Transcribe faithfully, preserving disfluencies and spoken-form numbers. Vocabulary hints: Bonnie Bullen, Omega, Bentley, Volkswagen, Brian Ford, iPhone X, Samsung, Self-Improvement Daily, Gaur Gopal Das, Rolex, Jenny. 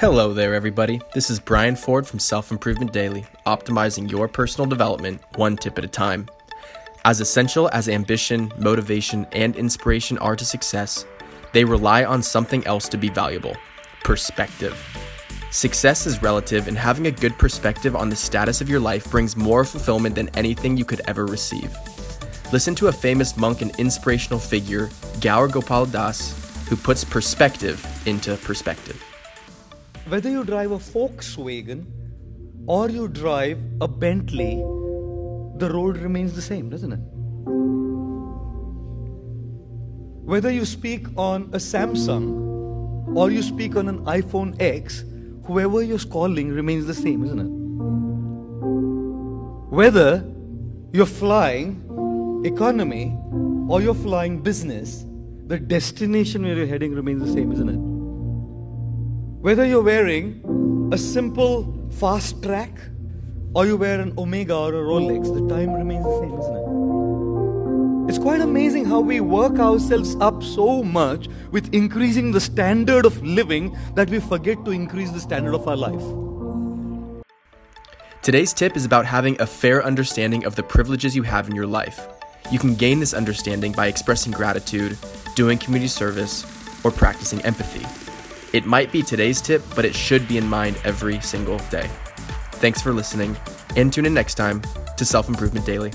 Hello there, everybody. This is Brian Ford from Self-Improvement Daily, optimizing your personal development one tip at a time. As essential as ambition, motivation, and inspiration are to success, they rely on something else to be valuable: perspective. Success is relative, and having a good perspective on the status of your life brings more fulfillment than anything you could ever receive. Listen to a famous monk and inspirational figure, Gaur Gopal Das, who puts perspective into perspective. Whether you drive a Volkswagen or you drive a Bentley, the road remains the same, doesn't it? Whether you speak on a Samsung or you speak on an iPhone X, whoever you're calling remains the same, isn't it? Whether you're flying economy or you're flying business, the destination where you're heading remains the same, isn't it? Whether you're wearing a simple fast track or you wear an Omega or a Rolex, the time remains the same, isn't it? It's quite amazing how we work ourselves up so much with increasing the standard of living that we forget to increase the standard of our life. Today's tip is about having a fair understanding of the privileges you have in your life. You can gain this understanding by expressing gratitude, doing community service, or practicing empathy. It might be today's tip, but it should be in mind every single day. Thanks for listening, and tune in next time to Self-Improvement Daily.